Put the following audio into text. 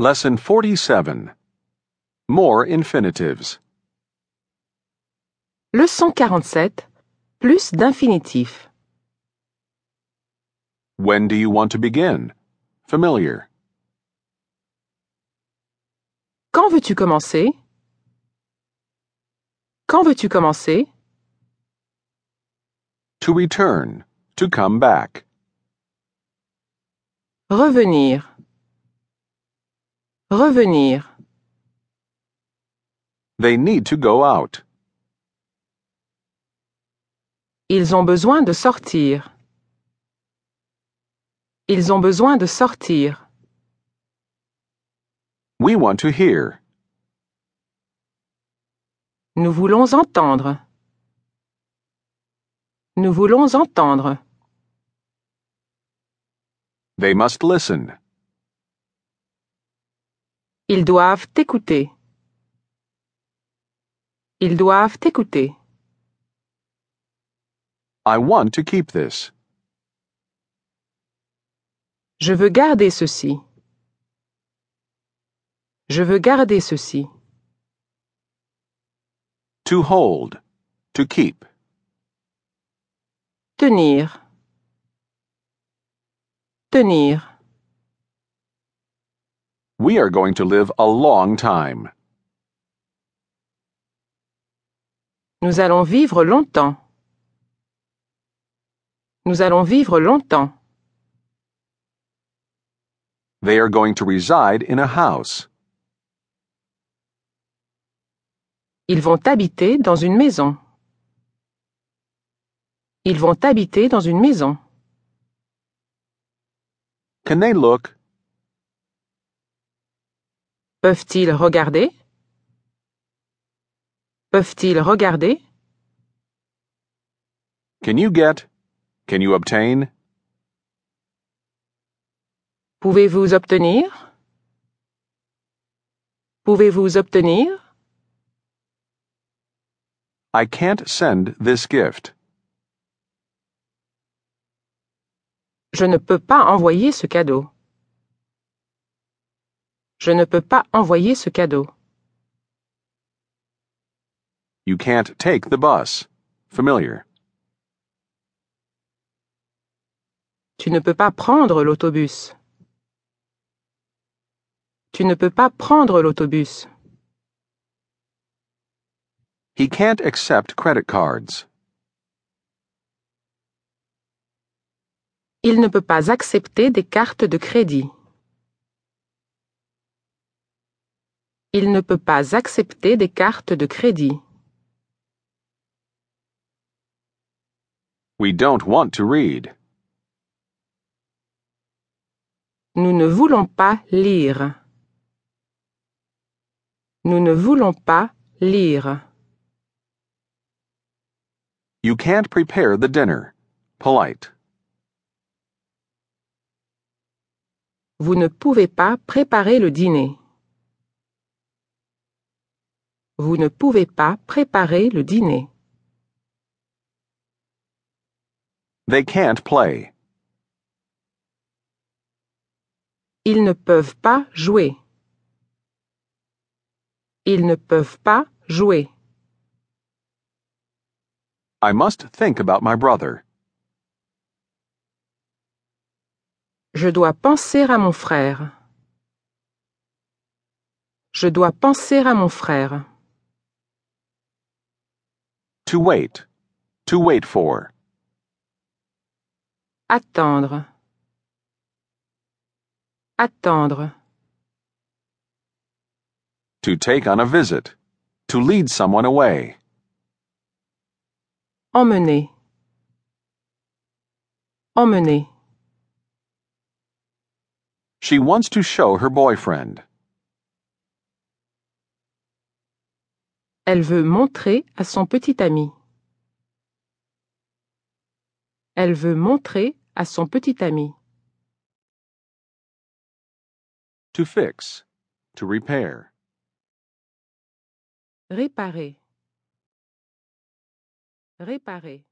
Lesson 47. More infinitives. Leçon 47. Plus d'infinitifs. When do you want to begin? Familiar. Quand veux-tu commencer? Quand veux-tu commencer? To return, to come back. Revenir. Revenir. They need to go out. Ils ont besoin de sortir. Ils ont besoin de sortir. We want to hear. Nous voulons entendre. Nous voulons entendre. They must listen. Ils doivent écouter. Ils doivent écouter. I want to keep this. Je veux garder ceci. Je veux garder ceci. To hold, to keep. Tenir. Tenir. We are going to live a long time. Nous allons vivre longtemps. Nous allons vivre longtemps. They are going to reside in a house. Ils vont habiter dans une maison. Ils vont habiter dans une maison. Can they look? Peuvent-ils regarder? Peuvent-ils regarder? Can you get? Can you obtain? Pouvez-vous obtenir? Pouvez-vous obtenir? I can't send this gift. Je ne peux pas envoyer ce cadeau. Je ne peux pas envoyer ce cadeau. You can't take the bus. Familiar. Tu ne peux pas prendre l'autobus. Tu ne peux pas prendre l'autobus. He can't accept credit cards. Il ne peut pas accepter des cartes de crédit. Il ne peut pas accepter des cartes de crédit. We don't want to read. Nous ne voulons pas lire. Nous ne voulons pas lire. You can't prepare the dinner. Polite. Vous ne pouvez pas préparer le dîner. Vous ne pouvez pas préparer le dîner. They can't play. Ils ne peuvent pas jouer. Ils ne peuvent pas jouer. I must think about my brother. Je dois penser à mon frère. Je dois penser à mon frère. To wait for. Attendre. Attendre. To take on a visit, to lead someone away. Emmener. Emmener. She wants to show her boyfriend. Elle veut montrer à son petit ami. Elle veut montrer à son petit ami. To fix, to repair. Réparer. Réparer.